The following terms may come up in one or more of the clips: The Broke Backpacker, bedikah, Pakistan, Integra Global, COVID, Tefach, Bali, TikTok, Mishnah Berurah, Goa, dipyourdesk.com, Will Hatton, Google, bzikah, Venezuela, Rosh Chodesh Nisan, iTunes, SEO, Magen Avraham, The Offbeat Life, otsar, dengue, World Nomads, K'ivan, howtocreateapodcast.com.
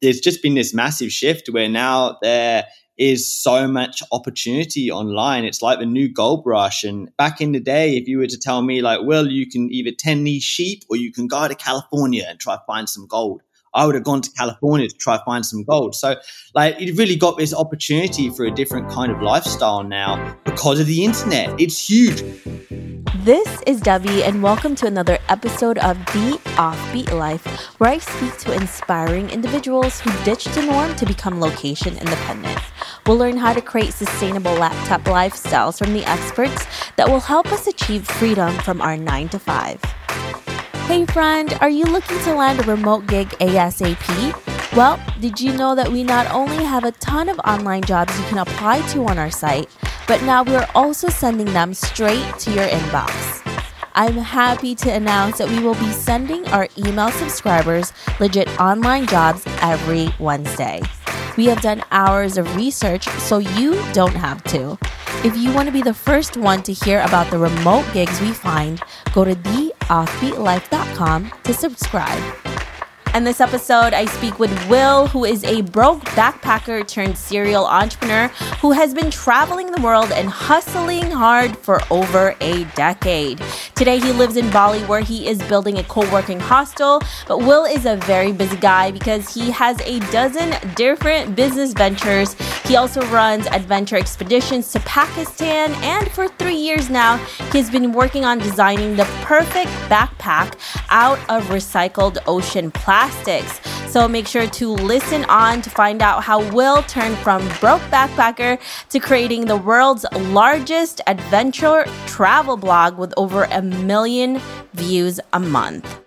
there's just been this massive shift where now there is so much opportunity online. It's like the new gold rush. And back in the day, if you were to tell me like, well, you can either tend these sheep or you can go to California and try to find some gold, I would have gone to California to try to find some gold. So like, you've really got this opportunity for a different kind of lifestyle now because of the internet. It's huge. This is Debbie, and welcome to another episode of The Offbeat Life, where I speak to inspiring individuals who ditched the norm to become location independent. We'll learn how to create sustainable laptop lifestyles from the experts that will help us achieve freedom from our 9-to-5. Hey friend, are you looking to land a remote gig ASAP? Well, did you know that we not only have a ton of online jobs you can apply to on our site, but now we're also sending them straight to your inbox. I'm happy to announce that we will be sending our email subscribers legit online jobs every Wednesday. We have done hours of research so you don't have to. If you want to be the first one to hear about the remote gigs we find, go to theoffbeatlife.com to subscribe. In this episode, I speak with Will, who is a broke backpacker turned serial entrepreneur who has been traveling the world and hustling hard for over a decade. Today, he lives in Bali, where he is building a co-working hostel. But Will is a very busy guy because he has a dozen different business ventures. He also runs adventure expeditions to Pakistan. And for 3 years now, he has been working on designing the perfect backpack out of recycled ocean plastic. So make sure to listen on to find out how Will turned from broke backpacker to creating the world's largest adventure travel blog with over 1 million views a month.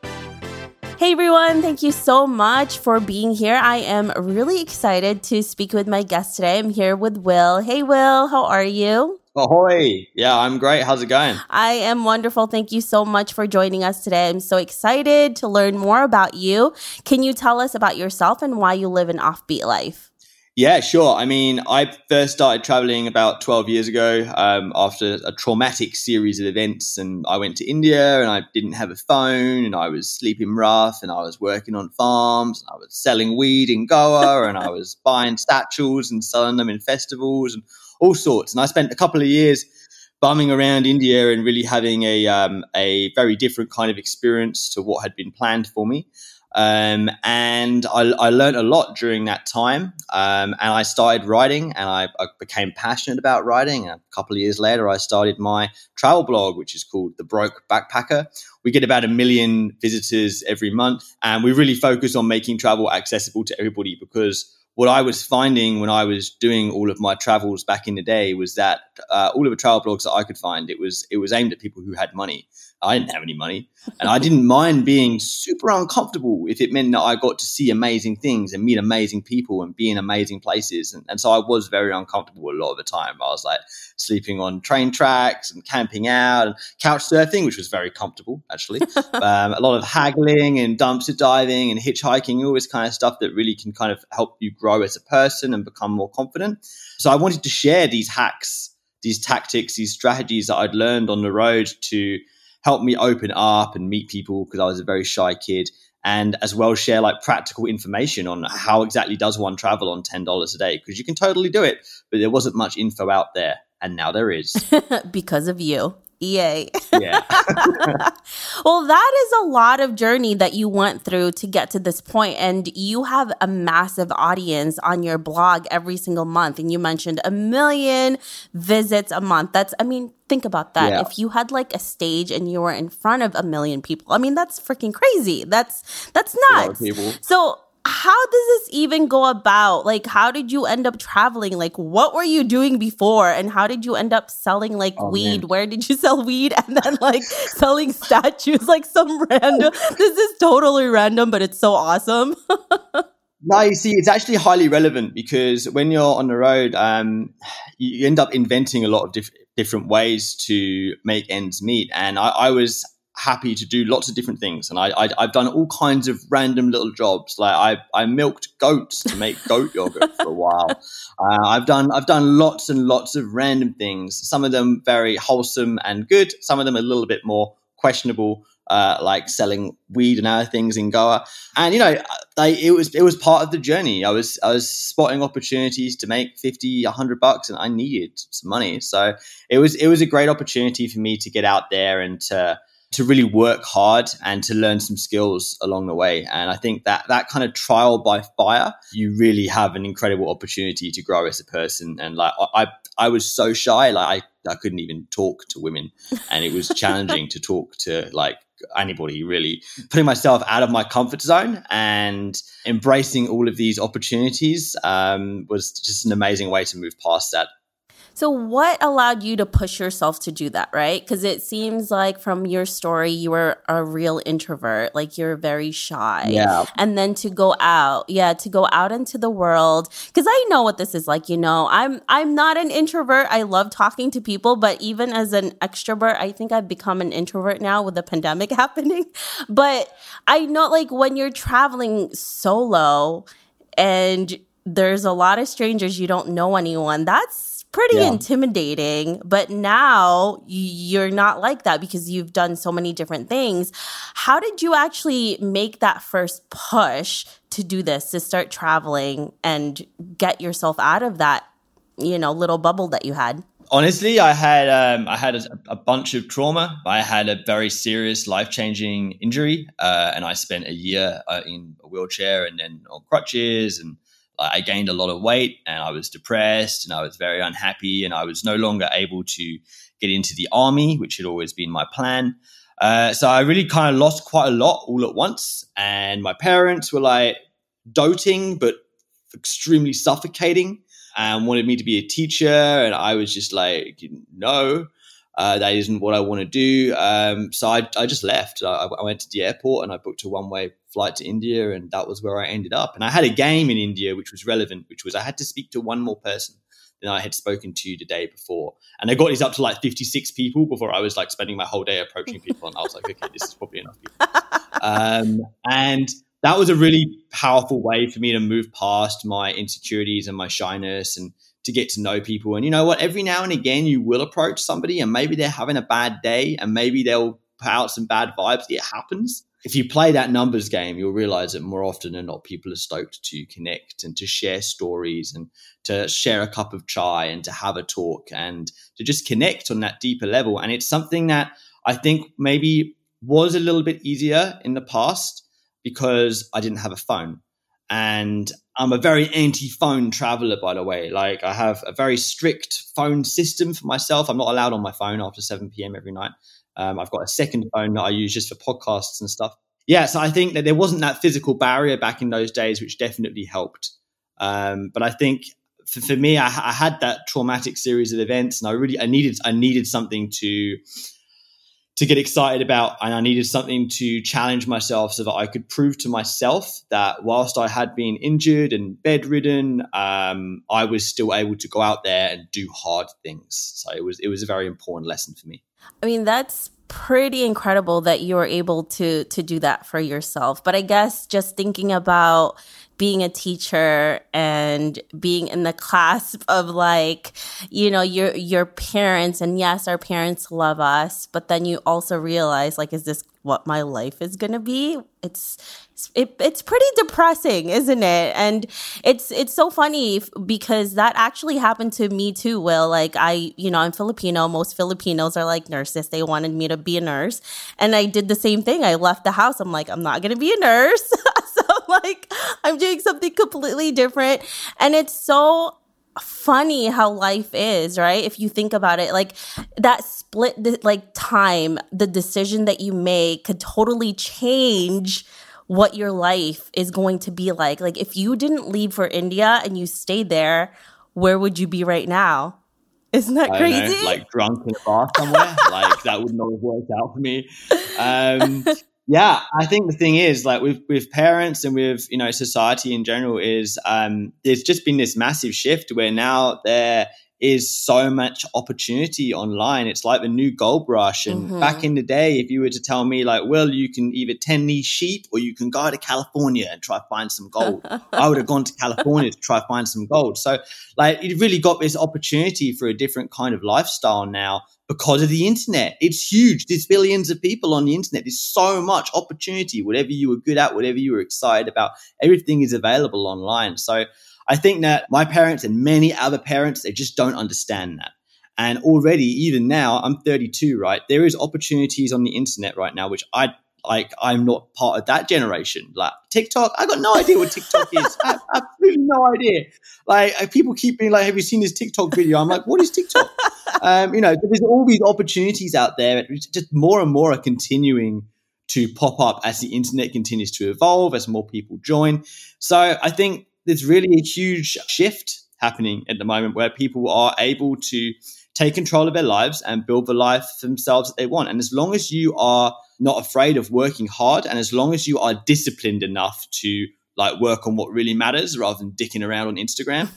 Hey everyone, thank you so much for being here. I am really excited to speak with my guest today. I'm here with Will. Hey Will, how are you? Ahoy. Yeah, I'm great. How's it going? I am wonderful. Thank you so much for joining us today. I'm so excited to learn more about you. Can you tell us about yourself and why you live an offbeat life? Yeah, sure. I mean, I first started traveling about 12 years ago after a traumatic series of events. And I went to India and I didn't have a phone and I was sleeping rough and I was working on farms. And I was selling weed in Goa and I was buying satchels and selling them in festivals and all sorts. And I spent a couple of years bumming around India and really having a very different kind of experience to what had been planned for me. And I learned a lot during that time. And I started writing and I became passionate about writing. And a couple of years later, I started my travel blog, which is called The Broke Backpacker. We get about 1 million visitors every month. And we really focus on making travel accessible to everybody, because what I was finding when I was doing all of my travels back in the day was that all of the travel blogs that I could find, it was aimed at people who had money. I didn't have any money, and I didn't mind being super uncomfortable if it meant that I got to see amazing things and meet amazing people and be in amazing places. And so I was very uncomfortable a lot of the time. I was like sleeping on train tracks and camping out and couch surfing, which was very comfortable, actually. A lot of haggling and dumpster diving and hitchhiking, all this kind of stuff that really can kind of help you grow as a person and become more confident. So I wanted to share these hacks, these tactics, these strategies that I'd learned on the road to helped me open up and meet people, because I was a very shy kid, and as well share like practical information on how exactly does one travel on $10 a day, because you can totally do it, but there wasn't much info out there, and now there is. Because of you. Yay. Yeah. Well, that is a lot of journey that you went through to get to this point. And you have a massive audience on your blog every single month. And you mentioned 1 million visits a month. That's, I mean, think about that. Yeah. If you had like a stage and you were in front of 1 million people, I mean, that's freaking crazy. That's nuts. So how does this even go about? Like, how did you end up traveling? Like, what were you doing before? And how did you end up selling like weed? Man. Where did you sell weed? And then like selling statues, like some random, this is totally random, but it's so awesome. No, you see, it's actually highly relevant, because when you're on the road, you end up inventing a lot of different ways to make ends meet. And I was happy to do lots of different things, and I've done all kinds of random little jobs. Like I milked goats to make goat yogurt for a while. I've done lots and lots of random things. Some of them very wholesome and good. Some of them a little bit more questionable. like selling weed and other things in Goa. And, you know, it was part of the journey. I was spotting opportunities to make $50, $100, and I needed some money. So it was a great opportunity for me to get out there and to really work hard and to learn some skills along the way. And I think that kind of trial by fire, you really have an incredible opportunity to grow as a person. And like, I was so shy, like I couldn't even talk to women, and it was challenging to talk to like anybody, really. Putting myself out of my comfort zone and embracing all of these opportunities was just an amazing way to move past that. So what allowed you to push yourself to do that, right? Because it seems like from your story, you were a real introvert, like you're very shy. Yeah. And then to go out into the world, because I know what this is like, you know, I'm not an introvert. I love talking to people, but even as an extrovert, I think I've become an introvert now with the pandemic happening. But I know, like, when you're traveling solo and there's a lot of strangers, you don't know anyone, that's pretty intimidating, but now you're not like that because you've done so many different things. How did you actually make that first push to do this, to start traveling and get yourself out of that, you know, little bubble that you had? Honestly, I had a bunch of trauma. I had a very serious life-changing injury, and I spent a year in a wheelchair and then on crutches, and I gained a lot of weight, and I was depressed, and I was very unhappy, and I was no longer able to get into the army, which had always been my plan. So I really kind of lost quite a lot all at once. And my parents were like doting, but extremely suffocating, and wanted me to be a teacher. And I was just like, no, that isn't what I want to do. So I just left. I went to the airport and I booked a one-way flight to India, and that was where I ended up. And I had a game in India which was relevant, which was I had to speak to one more person than I had spoken to the day before, and I got this up to like 56 people before I was like spending my whole day approaching people, and I was like, okay, this is probably enough people. And that was a really powerful way for me to move past my insecurities and my shyness, and to get to know people. And you know what, every now and again you will approach somebody, and maybe they're having a bad day, and maybe they'll put out some bad vibes. It happens. If you play that numbers game, you'll realize that more often than not, people are stoked to connect and to share stories and to share a cup of chai and to have a talk and to just connect on that deeper level. And it's something that I think maybe was a little bit easier in the past because I didn't have a phone. And I'm a very anti-phone traveler, by the way. Like, I have a very strict phone system for myself. I'm not allowed on my phone after 7 p.m. every night. I've got a second phone that I use just for podcasts and stuff. Yeah, so I think that there wasn't that physical barrier back in those days, which definitely helped. But I think for me, I had that traumatic series of events, and I needed something to get excited about, and I needed something to challenge myself so that I could prove to myself that whilst I had been injured and bedridden, I was still able to go out there and do hard things. So it was a very important lesson for me. I mean, that's pretty incredible that you were able to do that for yourself. But I guess just thinking about being a teacher and being in the clasp of, like, you know, your parents, and yes, our parents love us, but then you also realize, like, is this what my life is going to be? It's pretty depressing, isn't it? And it's so funny because that actually happened to me too, Will. Like, I'm Filipino. Most Filipinos are like nurses. They wanted me to be a nurse, and I did the same thing. I left the house. I'm like, I'm not going to be a nurse. So, like, I'm doing something completely different. And it's so funny how life is, right? If you think about it, like, that split, like, time, the decision that you make could totally change what your life is going to be like. Like, if you didn't leave for India and you stayed there, where would you be right now? Isn't that crazy? Know, like, drunk in a bar somewhere. Like, that would not have worked out for me. Yeah, I think the thing is, like, with parents and with, you know, society in general is there's just been this massive shift where now there is so much opportunity online. It's like the new gold rush. And back in the day, if you were to tell me like, Will, you can either tend these sheep or you can go to California and try to find some gold, I would have gone to California to try to find some gold. So like, you've really got this opportunity for a different kind of lifestyle now because of the internet. It's huge. There's billions of people on the internet. There's so much opportunity, whatever you were good at, whatever you were excited about, everything is available online. So I think that my parents and many other parents, they just don't understand that. And already, even now, I'm 32, right? There is opportunities on the internet right now, which I'm not part of that generation. Like TikTok, I got no idea what TikTok is. I have absolutely no idea. Like people keep being like, have you seen this TikTok video? I'm like, what is TikTok? You know, there's all these opportunities out there. It's just more and more are continuing to pop up as the internet continues to evolve, as more people join. So I think there's really a huge shift happening at the moment where people are able to take control of their lives and build the life themselves that they want. And as long as you are not afraid of working hard, and as long as you are disciplined enough to like work on what really matters rather than dicking around on Instagram,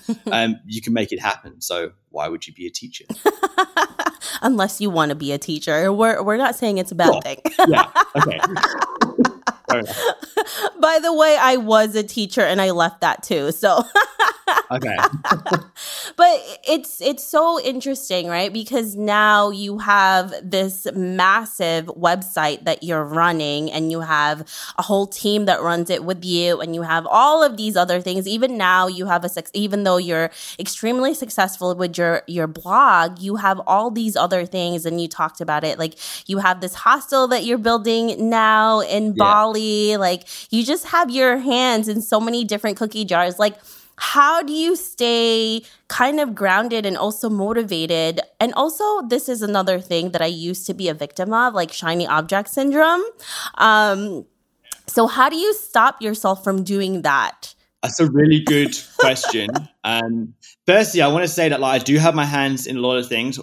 you can make it happen. So why would you be a teacher? Unless you want to be a teacher. We're not saying it's a bad thing. Yeah, okay. By the way, I was a teacher and I left that too. So okay. But it's so interesting, right? Because now you have this massive website that you're running and you have a whole team that runs it with you and you have all of these other things. Even now you have even though you're extremely successful with your blog, you have all these other things, and you talked about it. Like you have this hostel that you're building now in Bali. Like you just have your hands in so many different cookie jars. Like, how do you stay kind of grounded and also motivated? And also, this is another thing that I used to be a victim of, like shiny object syndrome. So how do you stop yourself from doing that? That's a really good question. Firstly, I want to say that like, I do have my hands in a lot of things.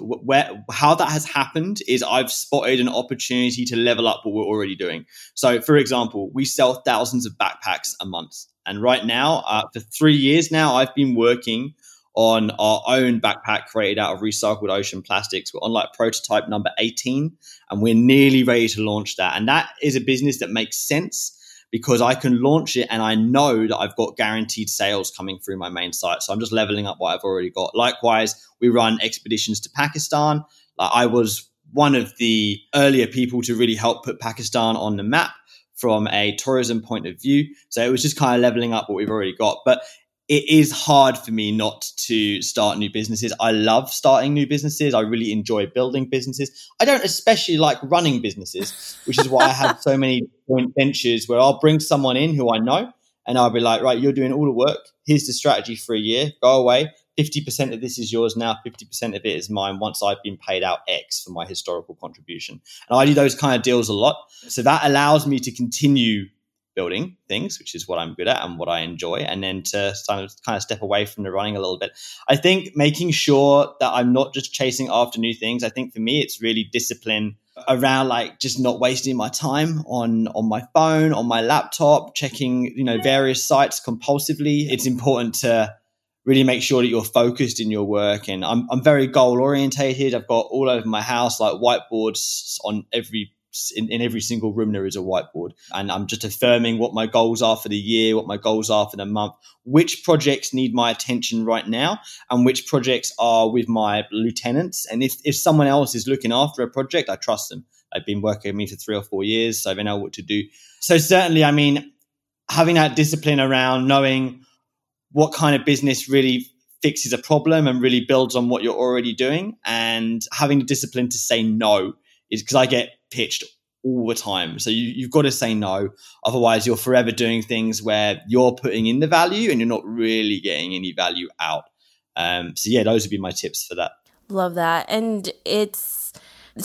How that has happened is I've spotted an opportunity to level up what we're already doing. So, for example, we sell thousands of backpacks a month. And right now, for 3 years now, I've been working on our own backpack created out of recycled ocean plastics. We're on like prototype number 18, and we're nearly ready to launch that. And that is a business that makes sense because I can launch it and I know that I've got guaranteed sales coming through my main site. So I'm just leveling up what I've already got. Likewise, we run expeditions to Pakistan. I was one of the earlier people to really help put Pakistan on the map from a tourism point of view. So it was just kind of leveling up what we've already got. But it is hard for me not to start new businesses. I love starting new businesses. I really enjoy building businesses. I don't especially like running businesses, which is why I have so many joint ventures where I'll bring someone in who I know and I'll be like, right, you're doing all the work. Here's the strategy for a year. Go away. 50% of this is yours now, 50% of it is mine once I've been paid out X for my historical contribution. And I do those kind of deals a lot. So that allows me to continue building things, which is what I'm good at and what I enjoy, and then to kind of step away from the running a little bit. I think making sure that I'm not just chasing after new things. I think for me, it's really discipline around like just not wasting my time on my phone, on my laptop, checking, you know, various sites compulsively. It's important to really make sure that you're focused in your work. And I'm very goal orientated. I've got all over my house, like whiteboards on in every single room, there is a whiteboard. And I'm just affirming what my goals are for the year, what my goals are for the month, which projects need my attention right now and which projects are with my lieutenants. And if someone else is looking after a project, I trust them. They've been working with me for 3 or 4 years, so they know what to do. So certainly, I mean, having that discipline around knowing what kind of business really fixes a problem and really builds on what you're already doing, and having the discipline to say no, is because I get pitched all the time. So you've got to say no. Otherwise, you're forever doing things where you're putting in the value and you're not really getting any value out. So yeah, those would be my tips for that. Love that. And it's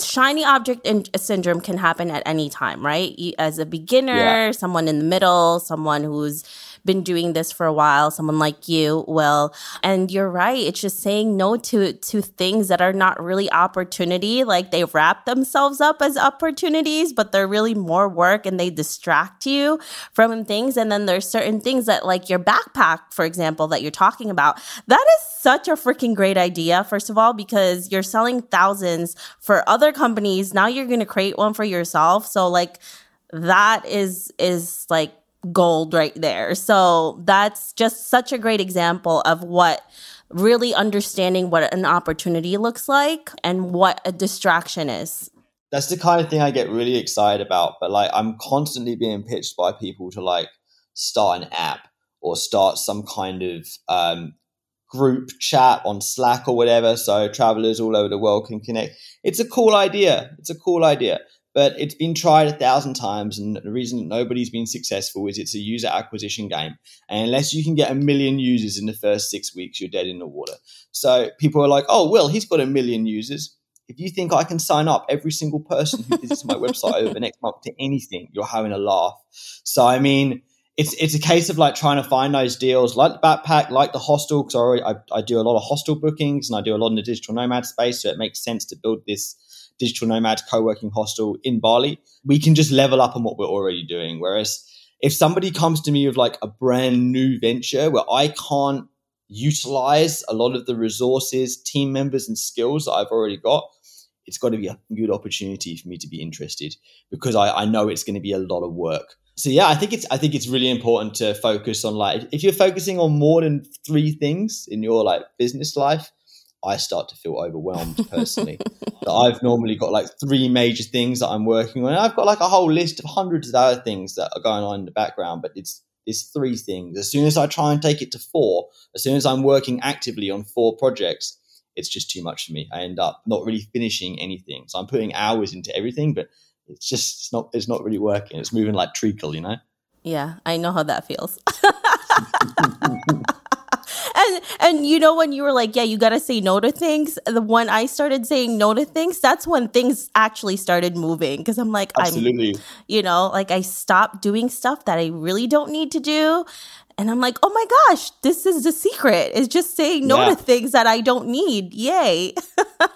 shiny object syndrome can happen at any time, right? As a beginner, someone in the middle, someone who's been doing this for a while, someone like you, Will. And you're right. It's just saying no to things that are not really opportunity. Like they wrap themselves up as opportunities, but they're really more work and they distract you from things. And then there's certain things that like your backpack, for example, that you're talking about. That is such a freaking great idea, first of all, because you're selling thousands for other companies. Now you're going to create one for yourself. So like that is like gold right there. So that's just such a great example of what really understanding what an opportunity looks like and what a distraction is. That's the kind of thing I get really excited about. But like I'm constantly being pitched by people to like start an app or start some kind of group chat on Slack or whatever, so travelers all over the world can connect. It's a cool idea. But it's been tried 1,000 times, and the reason that nobody's been successful is it's a user acquisition game. And unless you can get 1 million users in the first 6 weeks, you're dead in the water. So people are like, oh, Will, he's got 1 million users. If you think I can sign up every single person who visits my website over the next month to anything, you're having a laugh. So, I mean, it's a case of like trying to find those deals, like the backpack, like the hostel, because I do a lot of hostel bookings and I do a lot in the digital nomad space. So it makes sense to build this digital nomad co-working hostel in Bali. We can just level up on what we're already doing. Whereas if somebody comes to me with like a brand new venture where I can't utilize a lot of the resources, team members and skills that I've already got, it's got to be a good opportunity for me to be interested, because I know it's going to be a lot of work. So yeah, I think it's really important to focus on, like, if you're focusing on more than 3 things in your like business life, I start to feel overwhelmed personally. That I've normally got like 3 major things that I'm working on. And I've got like a whole list of hundreds of other things that are going on in the background, but it's 3 things. As soon as I try and take it to 4, as soon as I'm working actively on 4 projects, it's just too much for me. I end up not really finishing anything. So I'm putting hours into everything, but it's not really working. It's moving like treacle, you know? Yeah, I know how that feels. And you know, when you were like, yeah, you got to say no to things. The one I started saying no to things, that's when things actually started moving. Because I'm like, absolutely. I stopped doing stuff that I really don't need to do. And I'm like, oh my gosh, this is the secret. It's just saying no to things that I don't need. Yay.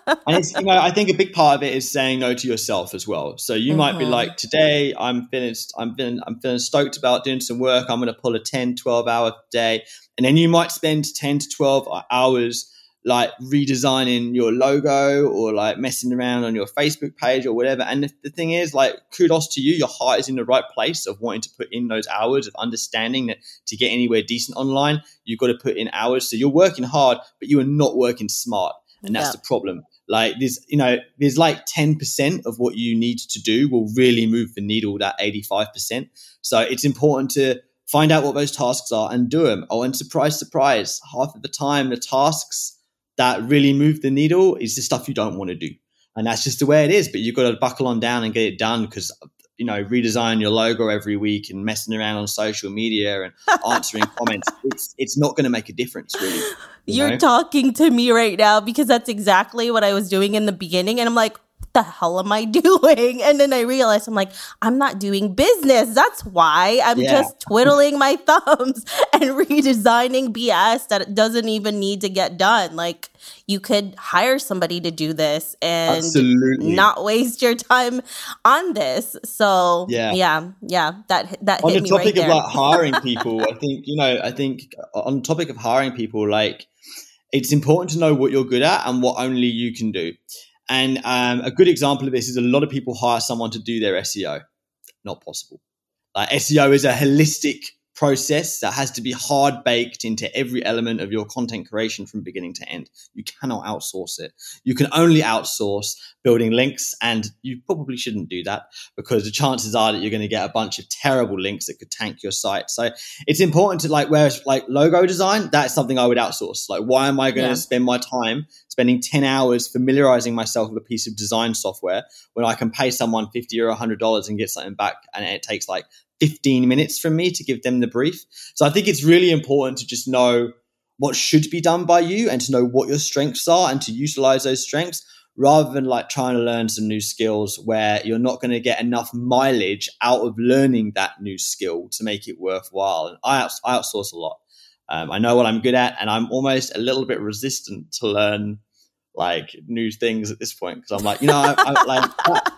And it's, I think a big part of it is saying no to yourself as well. So you might be like, today I'm finished. I'm feeling stoked about doing some work. I'm going to pull a 10, 12 hour day. And then you might spend 10 to 12 hours like redesigning your logo or like messing around on your Facebook page or whatever. And the thing is, like, kudos to you. Your heart is in the right place of wanting to put in those hours of understanding that to get anywhere decent online, you've got to put in hours. So you're working hard, but you are not working smart. And that's the problem. Like there's like 10% of what you need to do will really move the needle, that 85%. So it's important to find out what those tasks are and do them. Oh, and surprise, surprise, half of the time the tasks that really move the needle is the stuff you don't want to do. And that's just the way it is. But you've got to buckle on down and get it done, because, redesign your logo every week and messing around on social media and answering comments, it's not going to make a difference, really. You're talking to me right now, because that's exactly what I was doing in the beginning. And I'm like, what the hell am I doing? And then I realized I'm like, I'm not doing business. That's why I'm just twiddling my thumbs and redesigning BS that doesn't even need to get done. Like, you could hire somebody to do this and not waste your time on this. So that hit me right there. On the topic of like hiring people, I think on the topic of hiring people, like, it's important to know what you're good at and what only you can do. And a good example of this is a lot of people hire someone to do their SEO. Not possible. Like, SEO is a holistic process that has to be hard baked into every element of your content creation from beginning to end. You cannot outsource it. You can only outsource building links, and you probably shouldn't do that, because the chances are that you're going to get a bunch of terrible links that could tank your site. So it's important to like, whereas like logo design, that's something I would outsource. Like, why am I going to spend my time spending 10 hours familiarizing myself with a piece of design software when I can pay someone $50 or $100 and get something back, and it takes like 15 minutes from me to give them the brief? So I think it's really important to just know what should be done by you and to know what your strengths are and to utilize those strengths, rather than like trying to learn some new skills where you're not going to get enough mileage out of learning that new skill to make it worthwhile. And I outsource a lot. I know what I'm good at, and I'm almost a little bit resistant to learn like new things at this point, because I'm like, you know, I like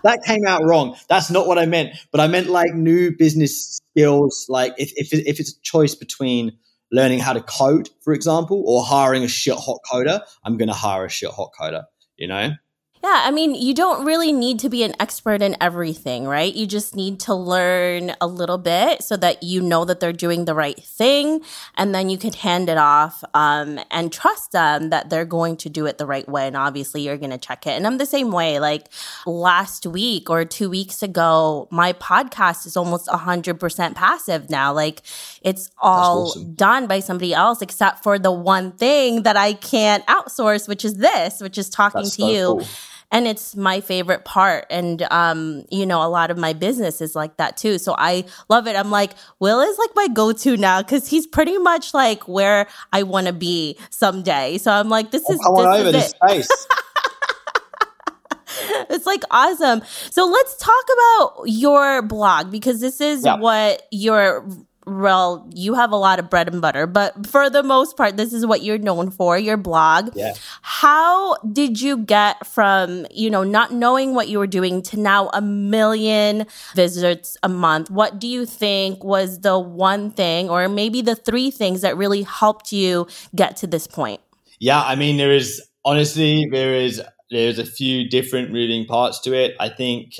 that came out wrong. That's not what I meant. But I meant like new business skills. Like if it's a choice between learning how to code, for example, or hiring a shit hot coder, I'm going to hire a shit hot coder, you know? Yeah, I mean, you don't really need to be an expert in everything, right? You just need to learn a little bit so that you know that they're doing the right thing, and then you can hand it off and trust them that they're going to do it the right way. And obviously, you're going to check it. And I'm the same way. Like last week or 2 weeks ago, my podcast is almost 100% passive now. Like it's all done by somebody else except for the one thing that I can't outsource, which is this, which is talking to you. Cool. And it's my favorite part. And, you know, a lot of my business is like that too. So I love it. I'm like, Will is like my go-to now because he's pretty much like where I want to be someday. So I'm like, this is it. It's like awesome. So let's talk about your blog, because this is what your... Well, you have a lot of bread and butter, but for the most part, this is what you're known for, your blog. Yeah. How did you get from, you know, not knowing what you were doing to now 1 million visitors a month? What do you think was the one thing, or maybe the three things that really helped you get to this point? Yeah, I mean, there's a few different moving parts to it. I think,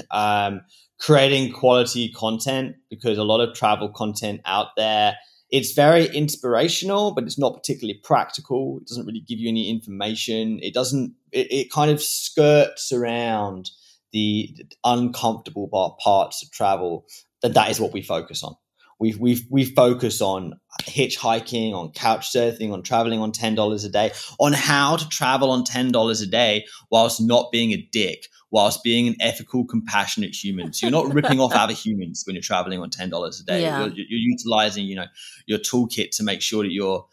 creating quality content, because a lot of travel content out there, it's very inspirational, but it's not particularly practical. It doesn't really give you any information. It kind of skirts around the uncomfortable parts of travel. That is what we focus on. We focus on hitchhiking, on couch surfing, on traveling on $10 a day, on how to travel on $10 a day whilst not being a dick, whilst being an ethical, compassionate human. So you're not ripping off other humans when you're traveling on $10 a day. Yeah. You're utilizing, you know, your toolkit to make sure that you're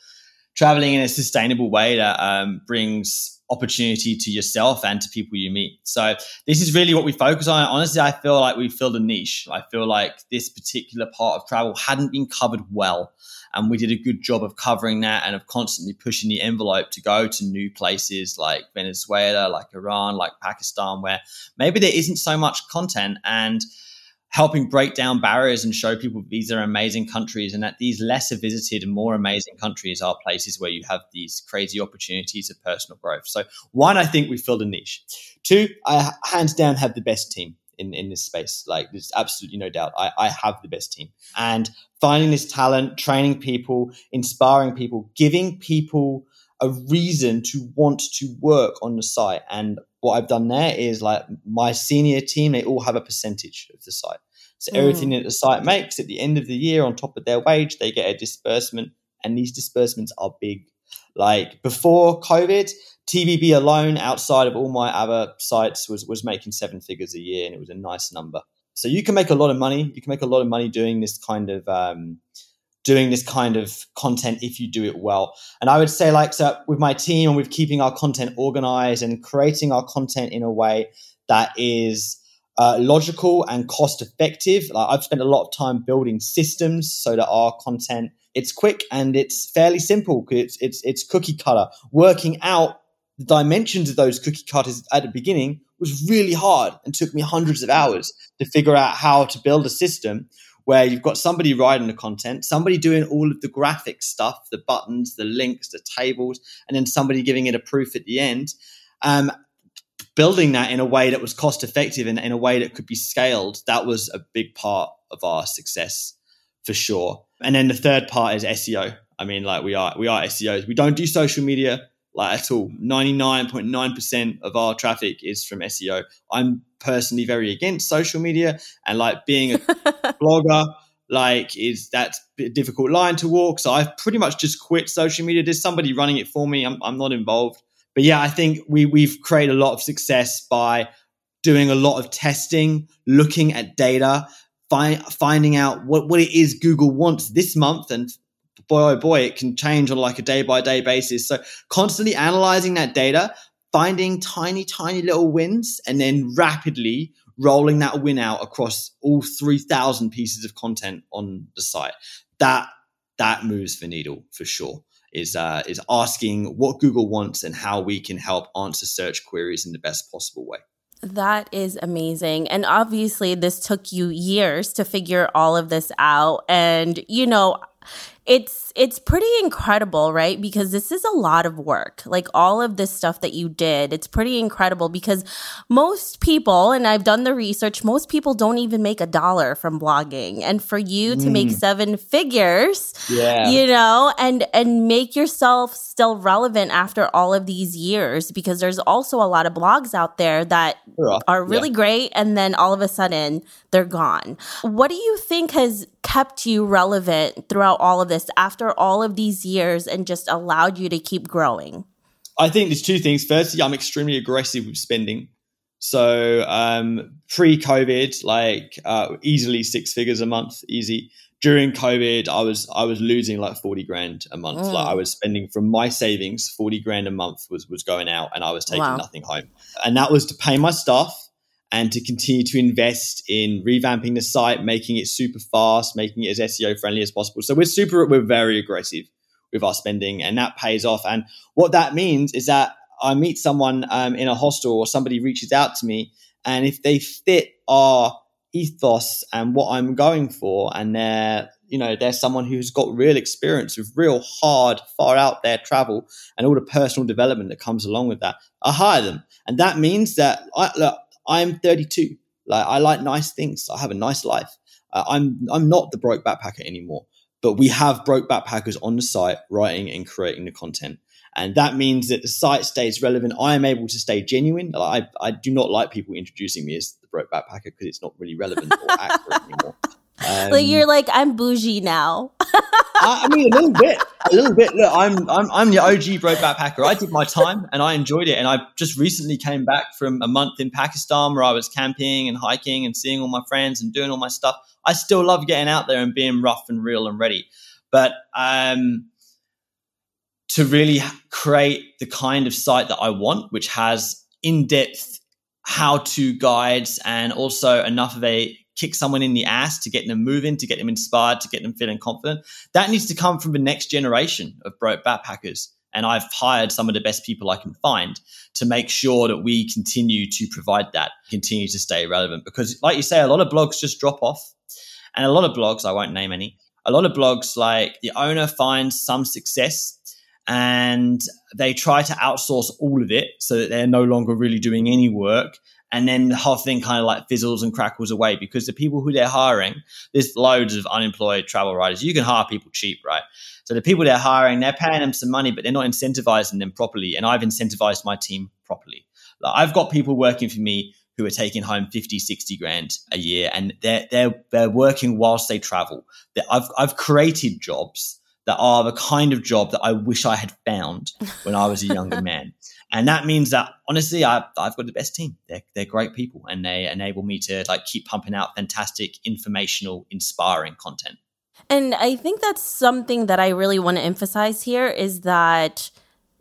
traveling in a sustainable way that brings opportunity to yourself and to people you meet. So this is really what we focus on. Honestly, I feel like we filled a niche. I feel like this particular part of travel hadn't been covered well, and we did a good job of covering that and of constantly pushing the envelope to go to new places like Venezuela, like Iran, like Pakistan, where maybe there isn't so much content, and helping break down barriers and show people these are amazing countries, and that these lesser visited and more amazing countries are places where you have these crazy opportunities of personal growth. So one, I think we filled a niche. Two, I hands down have the best team in this space. Like there's absolutely no doubt. I have the best team. And finding this talent, training people, inspiring people, giving people a reason to want to work on the site. And what I've done there is like my senior team, they all have a percentage of the site. So everything that the site makes at the end of the year on top of their wage, they get a disbursement, and these disbursements are big. Like before COVID, TBB alone outside of all my other sites was making seven figures a year, and it was a nice number. So you can make a lot of money. You can make a lot of money doing this kind of content if you do it well. And I would say like, so with my team and with keeping our content organized and creating our content in a way that is logical and cost effective. Like I've spent a lot of time building systems so that our content, it's quick and it's fairly simple. It's cookie cutter. Working out the dimensions of those cookie cutters at the beginning was really hard and took me hundreds of hours to figure out how to build a system where you've got somebody writing the content, somebody doing all of the graphic stuff, the buttons, the links, the tables, and then somebody giving it a proof at the end, building that in a way that was cost effective and in a way that could be scaled. That was a big part of our success for sure. And then the third part is SEO. I mean, like we are SEOs. We don't do social media like at all. 99.9% of our traffic is from SEO. I'm personally very against social media, and like being a blogger, like that's a difficult line to walk. So I've pretty much just quit social media. There's somebody running it for me. I'm not involved. But yeah, I think we've created a lot of success by doing a lot of testing, looking at data, finding out what it is Google wants this month, and boy, it can change on like a day by day basis. So constantly analyzing that data, finding tiny little wins and then rapidly rolling that win out across all 3,000 pieces of content on the site. That moves the needle for sure. Is asking what Google wants and how we can help answer search queries in the best possible way. That is amazing. And obviously this took you years to figure all of this out. And, you know, it's pretty incredible, right? Because this is a lot of work. Like all of this stuff that you did, it's pretty incredible because most people, and I've done the research, most people don't even make $1 from blogging. And for you to make seven figures, you know, and make yourself still relevant after all of these years, because there's also a lot of blogs out there that are really great. And then all of a sudden they're gone. What do you think has kept you relevant throughout all of this after all of these years and just allowed you to keep growing? I think there's two things. Firstly, I'm extremely aggressive with spending. So pre-COVID, easily six figures a month, easy. During COVID, I was losing like 40 grand a month. Like I was spending from my savings, 40 grand a month was going out and I was taking nothing home. And that was to pay my staff and to continue to invest in revamping the site, making it super fast, making it as SEO friendly as possible. So we're very aggressive with our spending, and that pays off. And what that means is that I meet someone in a hostel, or somebody reaches out to me, and if they fit our ethos and what I'm going for, and they're someone who's got real experience with real hard, far out there travel and all the personal development that comes along with that, I hire them. And that means that I'm 32. Like I like nice things. I have a nice life. I'm not the broke backpacker anymore, but we have broke backpackers on the site writing and creating the content. And that means that the site stays relevant. I am able to stay genuine. Like I do not like people introducing me as the broke backpacker because it's not really relevant or accurate anymore. You're like, I'm bougie now. I mean, a little bit. Look, I'm the OG broke backpacker. I did my time and I enjoyed it. And I just recently came back from a month in Pakistan where I was camping and hiking and seeing all my friends and doing all my stuff. I still love getting out there and being rough and real and ready. But to really create the kind of site that I want, which has in-depth how-to guides and also enough of a kick someone in the ass to get them moving, to get them inspired, to get them feeling confident. That needs to come from the next generation of broke backpackers. And I've hired some of the best people I can find to make sure that we continue to provide that, continue to stay relevant. Because like you say, a lot of blogs just drop off. And a lot of blogs, I won't name any, a lot of blogs like the owner finds some success and they try to outsource all of it so that they're no longer really doing any work. And then the whole thing kind of like fizzles and crackles away because the people who they're hiring, there's loads of unemployed travel writers. You can hire people cheap, right? So the people they're hiring, they're paying them some money, but they're not incentivizing them properly. And I've incentivized my team properly. Like I've got people working for me who are taking home 50, 60 grand a year, and they're working whilst they travel. I've created jobs that are the kind of job that I wish I had found when I was a younger man. And that means that honestly, I've got the best team. They're great people, and they enable me to like keep pumping out fantastic, informational, inspiring content. And I think that's something that I really want to emphasize here is that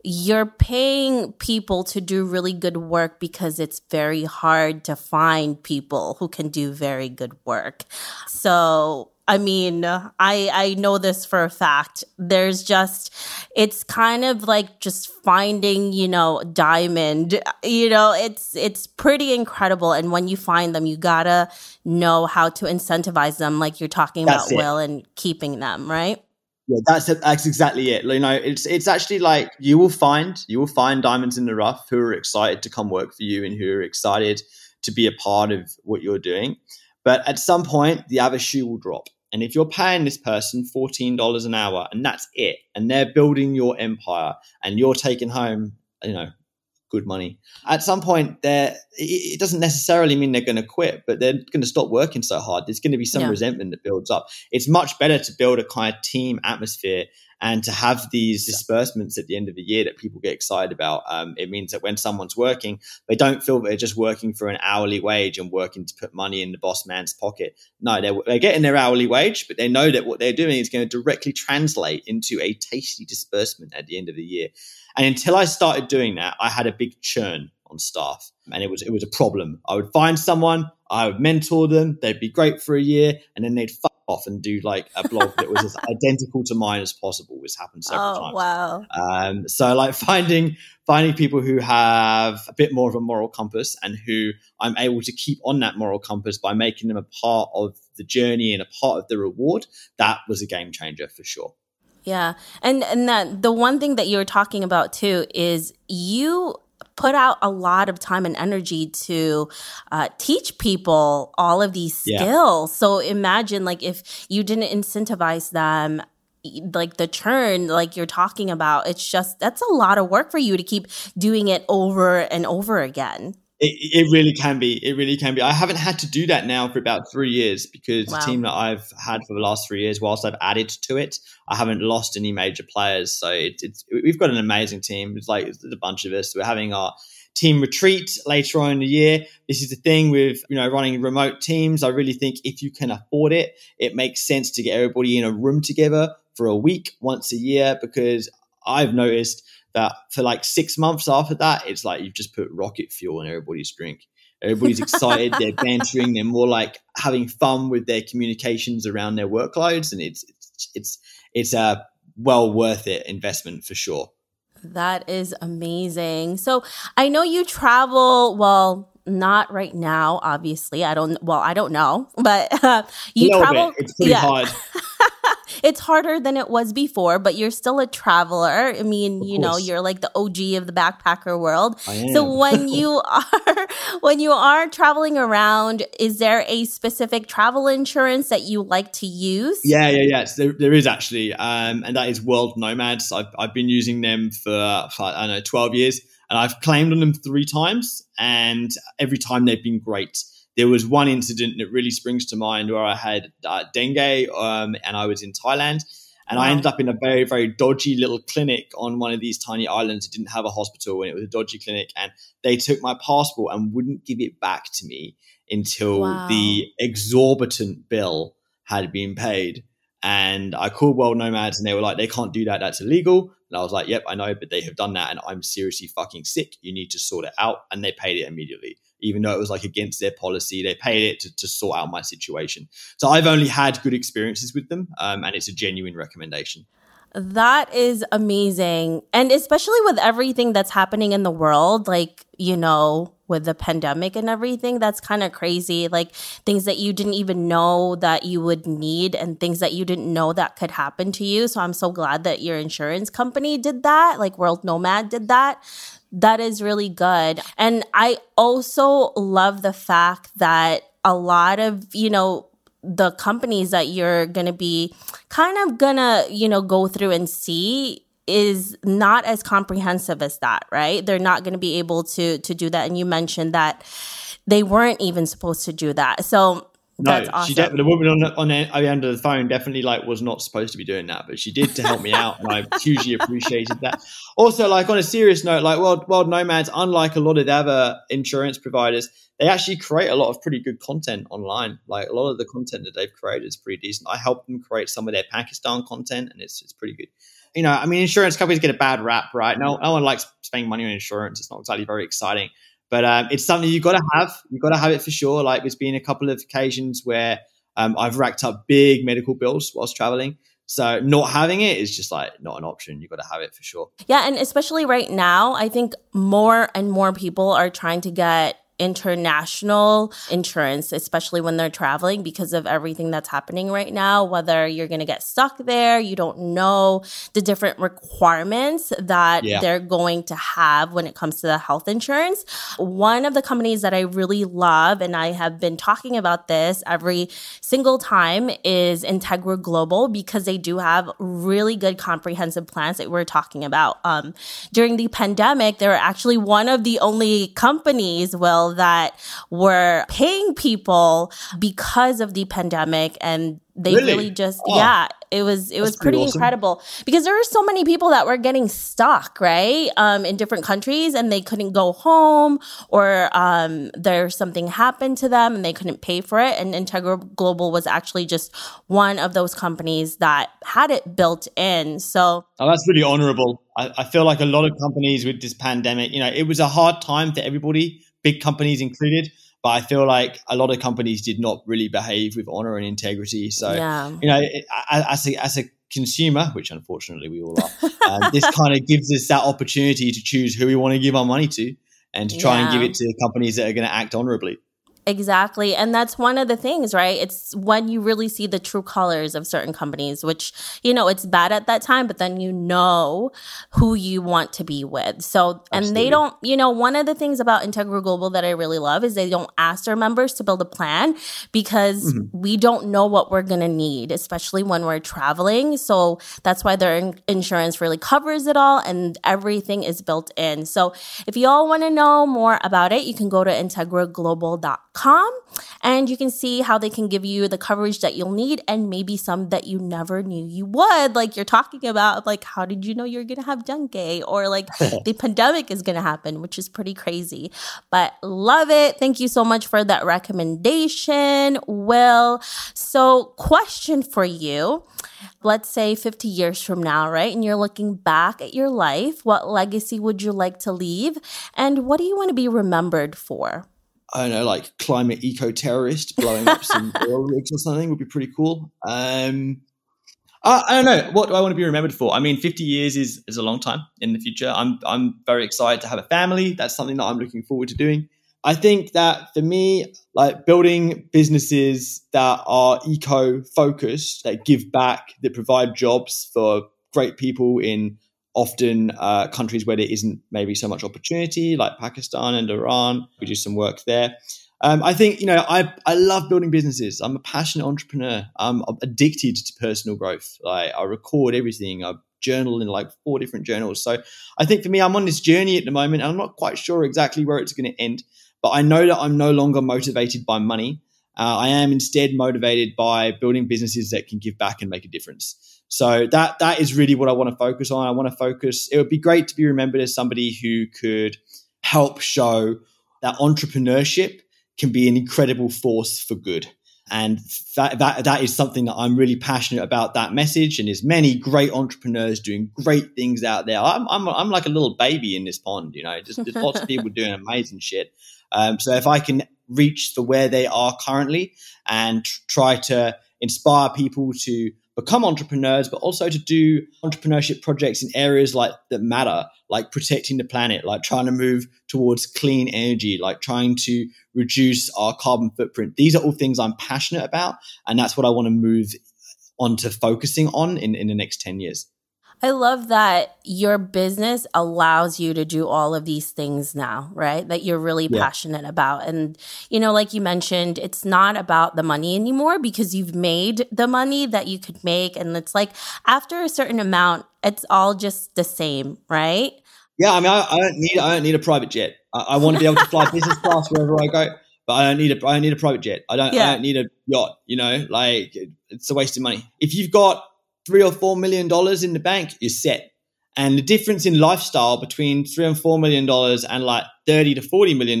you're paying people to do really good work because it's very hard to find people who can do very good work. So I mean, I know this for a fact. There's just, it's kind of like just finding, you know, diamond, you know, it's pretty incredible. And when you find them, you gotta know how to incentivize them. Like you're talking about, Will, and keeping them, right? Yeah, that's exactly it. You know, it's actually like you will find diamonds in the rough who are excited to come work for you and who are excited to be a part of what you're doing. But at some point, the other shoe will drop. And if you're paying this person $14 an hour and that's it, and they're building your empire and you're taking home, you know, good money, at some point it doesn't necessarily mean they're going to quit, but they're going to stop working so hard. There's going to be some resentment that builds up. It's much better to build a kind of team atmosphere And to have these disbursements at the end of the year that people get excited about, it means that when someone's working, they don't feel that they're just working for an hourly wage and working to put money in the boss man's pocket. No, they're getting their hourly wage, but they know that what they're doing is going to directly translate into a tasty disbursement at the end of the year. And until I started doing that, I had a big churn on staff, and it was a problem. I would find someone, I would mentor them, they'd be great for a year, and then they'd fuck off and do like a blog that was as identical to mine as possible, which happened several times. Wow. So like finding people who have a bit more of a moral compass and who I'm able to keep on that moral compass by making them a part of the journey and a part of the reward, that was a game changer for sure. Yeah. And that the one thing that you were talking about too is you put out a lot of time and energy to teach people all of these skills. Yeah. So imagine like if you didn't incentivize them, like the churn, like you're talking about, it's just, that's a lot of work for you to keep doing it over and over again. It really can be. It really can be. I haven't had to do that now for about 3 years because the team that I've had for the last 3 years, whilst I've added to it, I haven't lost any major players. So we've got an amazing team. It's like there's a bunch of us. We're having our team retreat later on in the year. This is the thing with, you know, running remote teams. I really think if you can afford it, it makes sense to get everybody in a room together for a week once a year, because I've noticed that for like 6 months after that, it's like you've just put rocket fuel in everybody's drink. Everybody's excited, they're bantering, they're more like having fun with their communications around their workloads, and it's a well worth it investment for sure. That is amazing. So I know you travel, well, not right now, obviously. I don't know, but you travel. It's pretty hard. It's harder than it was before, but you're still a traveler. I mean, you know, you're like the OG of the backpacker world. I am. So when you are traveling around, is there a specific travel insurance that you like to use? Yeah. So there is actually, and that is World Nomads. I've been using them for I don't know, 12 years, and I've claimed on them 3 times, and every time they've been great. There was one incident that really springs to mind where I had dengue and I was in Thailand, and I ended up in a very, very dodgy little clinic on one of these tiny islands that didn't have a hospital, and it was a dodgy clinic, and they took my passport and wouldn't give it back to me until the exorbitant bill had been paid. And I called World Nomads and they were like, they can't do that. That's illegal. And I was like, yep, I know, but they have done that and I'm seriously fucking sick. You need to sort it out. And they paid it immediately. Even though it was like against their policy, they paid it to sort out my situation. So I've only had good experiences with them, and it's a genuine recommendation. That is amazing. And especially with everything that's happening in the world, like, you know, with the pandemic and everything, that's kind of crazy. Like things that you didn't even know that you would need and things that you didn't know that could happen to you. So I'm so glad that your insurance company did that, like World Nomad did that. That is really good. And I also love the fact that a lot of, you know, the companies that you're going to be kind of going to, you know, go through and see is not as comprehensive as that, right? They're not going to be able to do that. And you mentioned that they weren't even supposed to do that. So that's awesome. The woman on the end of the phone definitely like was not supposed to be doing that, but she did to help me out, and I hugely appreciated that. Also, like on a serious note, like World Nomads, unlike a lot of the other insurance providers, they actually create a lot of pretty good content online. Like a lot of the content that they've created is pretty decent. I helped them create some of their Pakistan content, and it's pretty good. You know, I mean, insurance companies get a bad rap, right? No one likes spending money on insurance. It's not exactly very exciting. But it's something you've got to have. You've got to have it for sure. Like there's been a couple of occasions where I've racked up big medical bills whilst traveling. So not having it is just like not an option. You've got to have it for sure. Yeah. And especially right now, I think more and more people are trying to get international insurance, especially when they're traveling, because of everything that's happening right now, whether you're going to get stuck there, you don't know the different requirements that they're going to have when it comes to the health insurance. One of the companies that I really love, and I have been talking about this every single time, is Integra Global, because they do have really good comprehensive plans that we're talking about. During the pandemic, they were actually one of the only companies, that were paying people because of the pandemic, and they really just It was pretty awesome. Incredible, because there were so many people that were getting stuck, right? In different countries, and they couldn't go home, or there's something happened to them and they couldn't pay for it. And Integra Global was actually just one of those companies that had it built in. So that's really honorable. I feel like a lot of companies with this pandemic, it was a hard time for everybody, big companies included. But I feel like a lot of companies did not really behave with honor and integrity. So, as a consumer, which unfortunately we all are, this kind of gives us that opportunity to choose who we want to give our money to, and to try and give it to companies that are going to act honorably. Exactly. And that's one of the things, right? It's when you really see the true colors of certain companies, which, it's bad at that time, but then you know who you want to be with. So, and Absolutely. They don't, one of the things about Integra Global that I really love is they don't ask their members to build a plan, because we don't know what we're going to need, especially when we're traveling. So that's why their insurance really covers it all, and everything is built in. So if you all want to know more about it, you can go to integraglobal.com, and you can see how they can give you the coverage that you'll need, and maybe some that you never knew you would, like you're talking about, like, how did you know you're gonna have dengue, or like the pandemic is gonna happen, which is pretty crazy. But love it. Thank you so much for that recommendation, Will. So, question for you. Let's say 50 years from now, right? And you're looking back at your life, what legacy would you like to leave? And what do you want to be remembered for? I don't know, like climate eco-terrorist blowing up some oil rigs or something would be pretty cool. I don't know. What do I want to be remembered for? I mean, 50 years is a long time in the future. I'm very excited to have a family. That's something that I'm looking forward to doing. I think that for me, like building businesses that are eco-focused, that give back, that provide jobs for great people in often countries where there isn't maybe so much opportunity, like Pakistan and Iran. We do some work there. I think, I love building businesses. I'm a passionate entrepreneur. I'm addicted to personal growth. I record everything. I journal in like 4 different journals. So I think for me, I'm on this journey at the moment, and I'm not quite sure exactly where it's going to end, but I know that I'm no longer motivated by money. I am instead motivated by building businesses that can give back and make a difference. So that is really what I want to focus on. I want to focus. It would be great to be remembered as somebody who could help show that entrepreneurship can be an incredible force for good. And that is something that I'm really passionate about, that message. And there's many great entrepreneurs doing great things out there. I'm like a little baby in this pond, there's lots of people doing amazing shit. So if I can reach for where they are currently and try to inspire people to become entrepreneurs, but also to do entrepreneurship projects in areas like that matter, like protecting the planet, like trying to move towards clean energy, like trying to reduce our carbon footprint. These are all things I'm passionate about, and that's what I want to move on to focusing on in the next 10 years. I love that your business allows you to do all of these things now, right? That you're really passionate about. And, like you mentioned, it's not about the money anymore, because you've made the money that you could make. And it's like after a certain amount, it's all just the same, right? Yeah. I mean, I don't need a private jet. I want to be able to fly business class wherever I go, but I don't need a private jet. I don't need a yacht, like it's a waste of money. If you've got $3 or $4 million in the bank, you're set. And the difference in lifestyle between $3 and $4 million and like $30 to $40 million,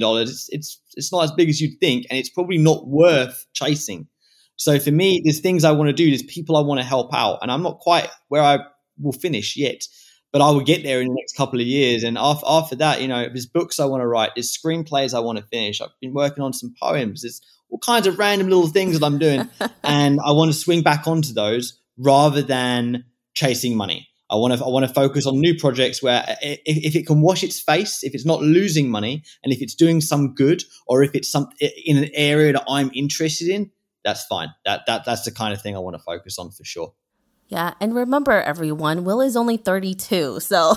it's not as big as you'd think, and it's probably not worth chasing. So for me, there's things I want to do, there's people I want to help out, and I'm not quite where I will finish yet, but I will get there in the next couple of years. And after that, there's books I want to write, there's screenplays I want to finish. I've been working on some poems. There's all kinds of random little things that I'm doing, and I want to swing back onto those. Rather than chasing money, I want to focus on new projects where if it can wash its face, if it's not losing money, and if it's doing some good, or if it's in an area that I'm interested in, that's fine. That's the kind of thing I want to focus on for sure. Yeah, and remember, everyone, Will is only 32, so.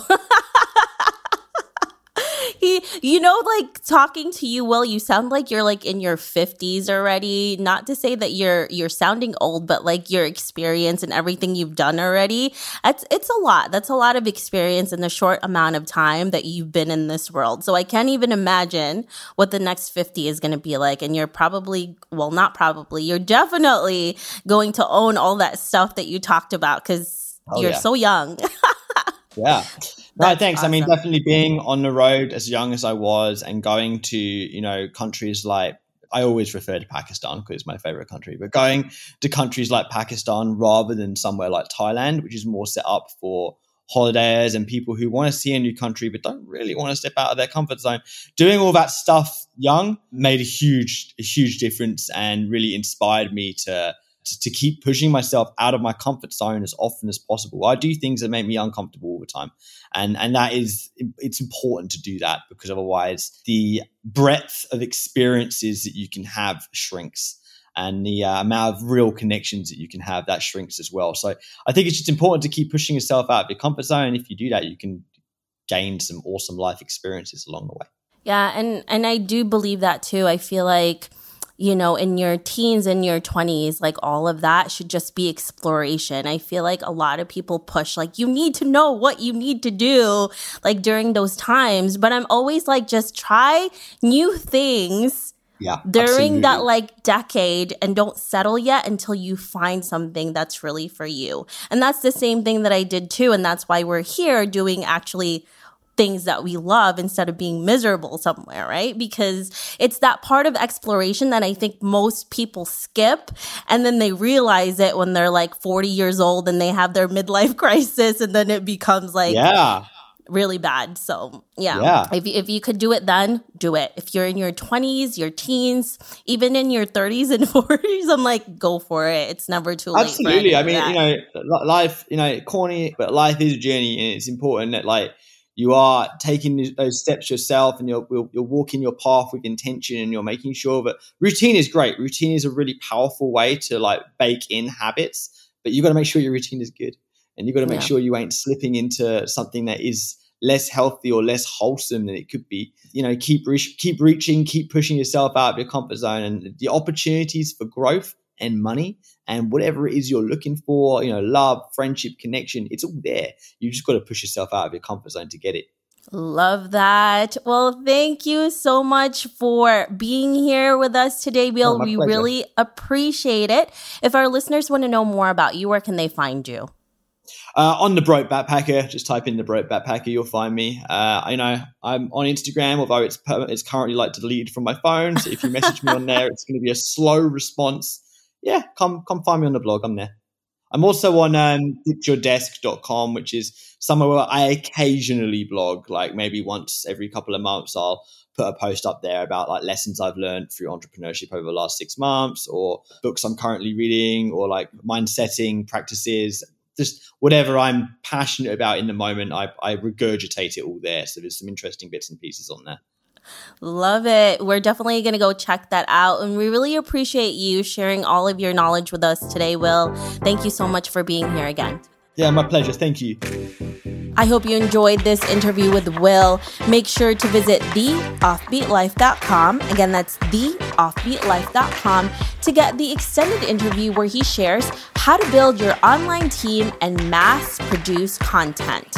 Like talking to you, Will, you sound like you're like in your 50s already. Not to say that you're sounding old, but like your experience and everything you've done already, it's a lot. That's a lot of experience in the short amount of time that you've been in this world. So I can't even imagine what the next 50 is going to be like. And you're probably, well, not probably, you're definitely going to own all that stuff that you talked about because you're so young. Yeah. No, thanks. Awesome. I mean, definitely being on the road as young as I was and going to, countries like, I always refer to Pakistan because it's my favorite country, but going to countries like Pakistan rather than somewhere like Thailand, which is more set up for holidays and people who want to see a new country but don't really want to step out of their comfort zone. Doing all that stuff young made a huge difference and really inspired me to keep pushing myself out of my comfort zone as often as possible. I do things that make me uncomfortable all the time. And that is, it's important to do that because otherwise the breadth of experiences that you can have shrinks and the amount of real connections that you can have, that shrinks as well. So I think it's just important to keep pushing yourself out of your comfort zone. And if you do that, you can gain some awesome life experiences along the way. Yeah. And I do believe that too. I feel like, in your teens and your 20s, like all of that should just be exploration. I feel like a lot of people push, like you need to know what you need to do, like during those times. But I'm always like, just try new things during that like decade and don't settle yet until you find something that's really for you. And that's the same thing that I did too. And that's why we're here doing actually things that we love instead of being miserable somewhere, right? Because it's that part of exploration that I think most people skip. And then they realize it when they're like 40 years old and they have their midlife crisis and then it becomes like really bad. So if you could do it then, do it. If you're in your 20s, your teens, even in your 30s and 40s, I'm like, go for it. It's never too late. Absolutely. I mean, life, corny, but life is a journey and it's important that like, you are taking those steps yourself and you're walking your path with intention and you're making sure that routine is great. Routine is a really powerful way to like bake in habits, but you've got to make sure your routine is good and you've got to make sure you ain't slipping into something that is less healthy or less wholesome than it could be. Keep reaching, keep pushing yourself out of your comfort zone and the opportunities for growth and money and whatever it is you're looking for, love, friendship, connection, it's all there. You just got to push yourself out of your comfort zone to get it. Love that. Well, thank you so much for being here with us today, Will. We really appreciate it. If our listeners want to know more about you, where can they find you? On The Broke Backpacker, just type in The Broke Backpacker, you'll find me. I'm on Instagram, although it's currently like deleted from my phone. So if you message me on there, it's going to be a slow response. Yeah, come find me on the blog. I'm there. I'm also on dipyourdesk.com, which is somewhere where I occasionally blog, like maybe once every couple of months, I'll put a post up there about like lessons I've learned through entrepreneurship over the last 6 months or books I'm currently reading or like mindsetting practices, just whatever I'm passionate about in the moment, I regurgitate it all there. So there's some interesting bits and pieces on there. Love it. We're definitely going to go check that out. And we really appreciate you sharing all of your knowledge with us today, Will. Thank you so much for being here again. Yeah, my pleasure. Thank you. I hope you enjoyed this interview with Will. Make sure to visit theoffbeatlife.com. Again, that's theoffbeatlife.com to get the extended interview where he shares how to build your online team and mass produce content.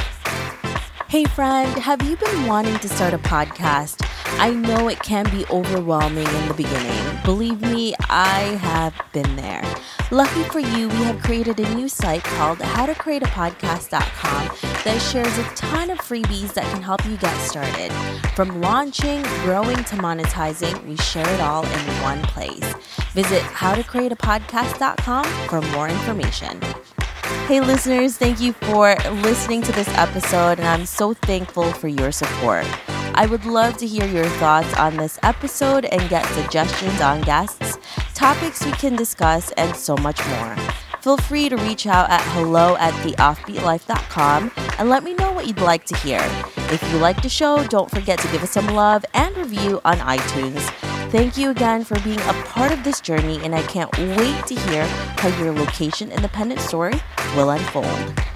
Hey friend, have you been wanting to start a podcast? I know it can be overwhelming in the beginning. Believe me, I have been there. Lucky for you, we have created a new site called howtocreateapodcast.com that shares a ton of freebies that can help you get started. From launching, growing to monetizing, we share it all in one place. Visit howtocreateapodcast.com for more information. Hey listeners, thank you for listening to this episode, and I'm so thankful for your support. I would love to hear your thoughts on this episode and get suggestions on guests, topics we can discuss, and so much more. Feel free to reach out at hello@theoffbeatlife.com and let me know what you'd like to hear. If you like the show, don't forget to give us some love and review on iTunes. Thank you again for being a part of this journey, and I can't wait to hear how your location independent story will unfold.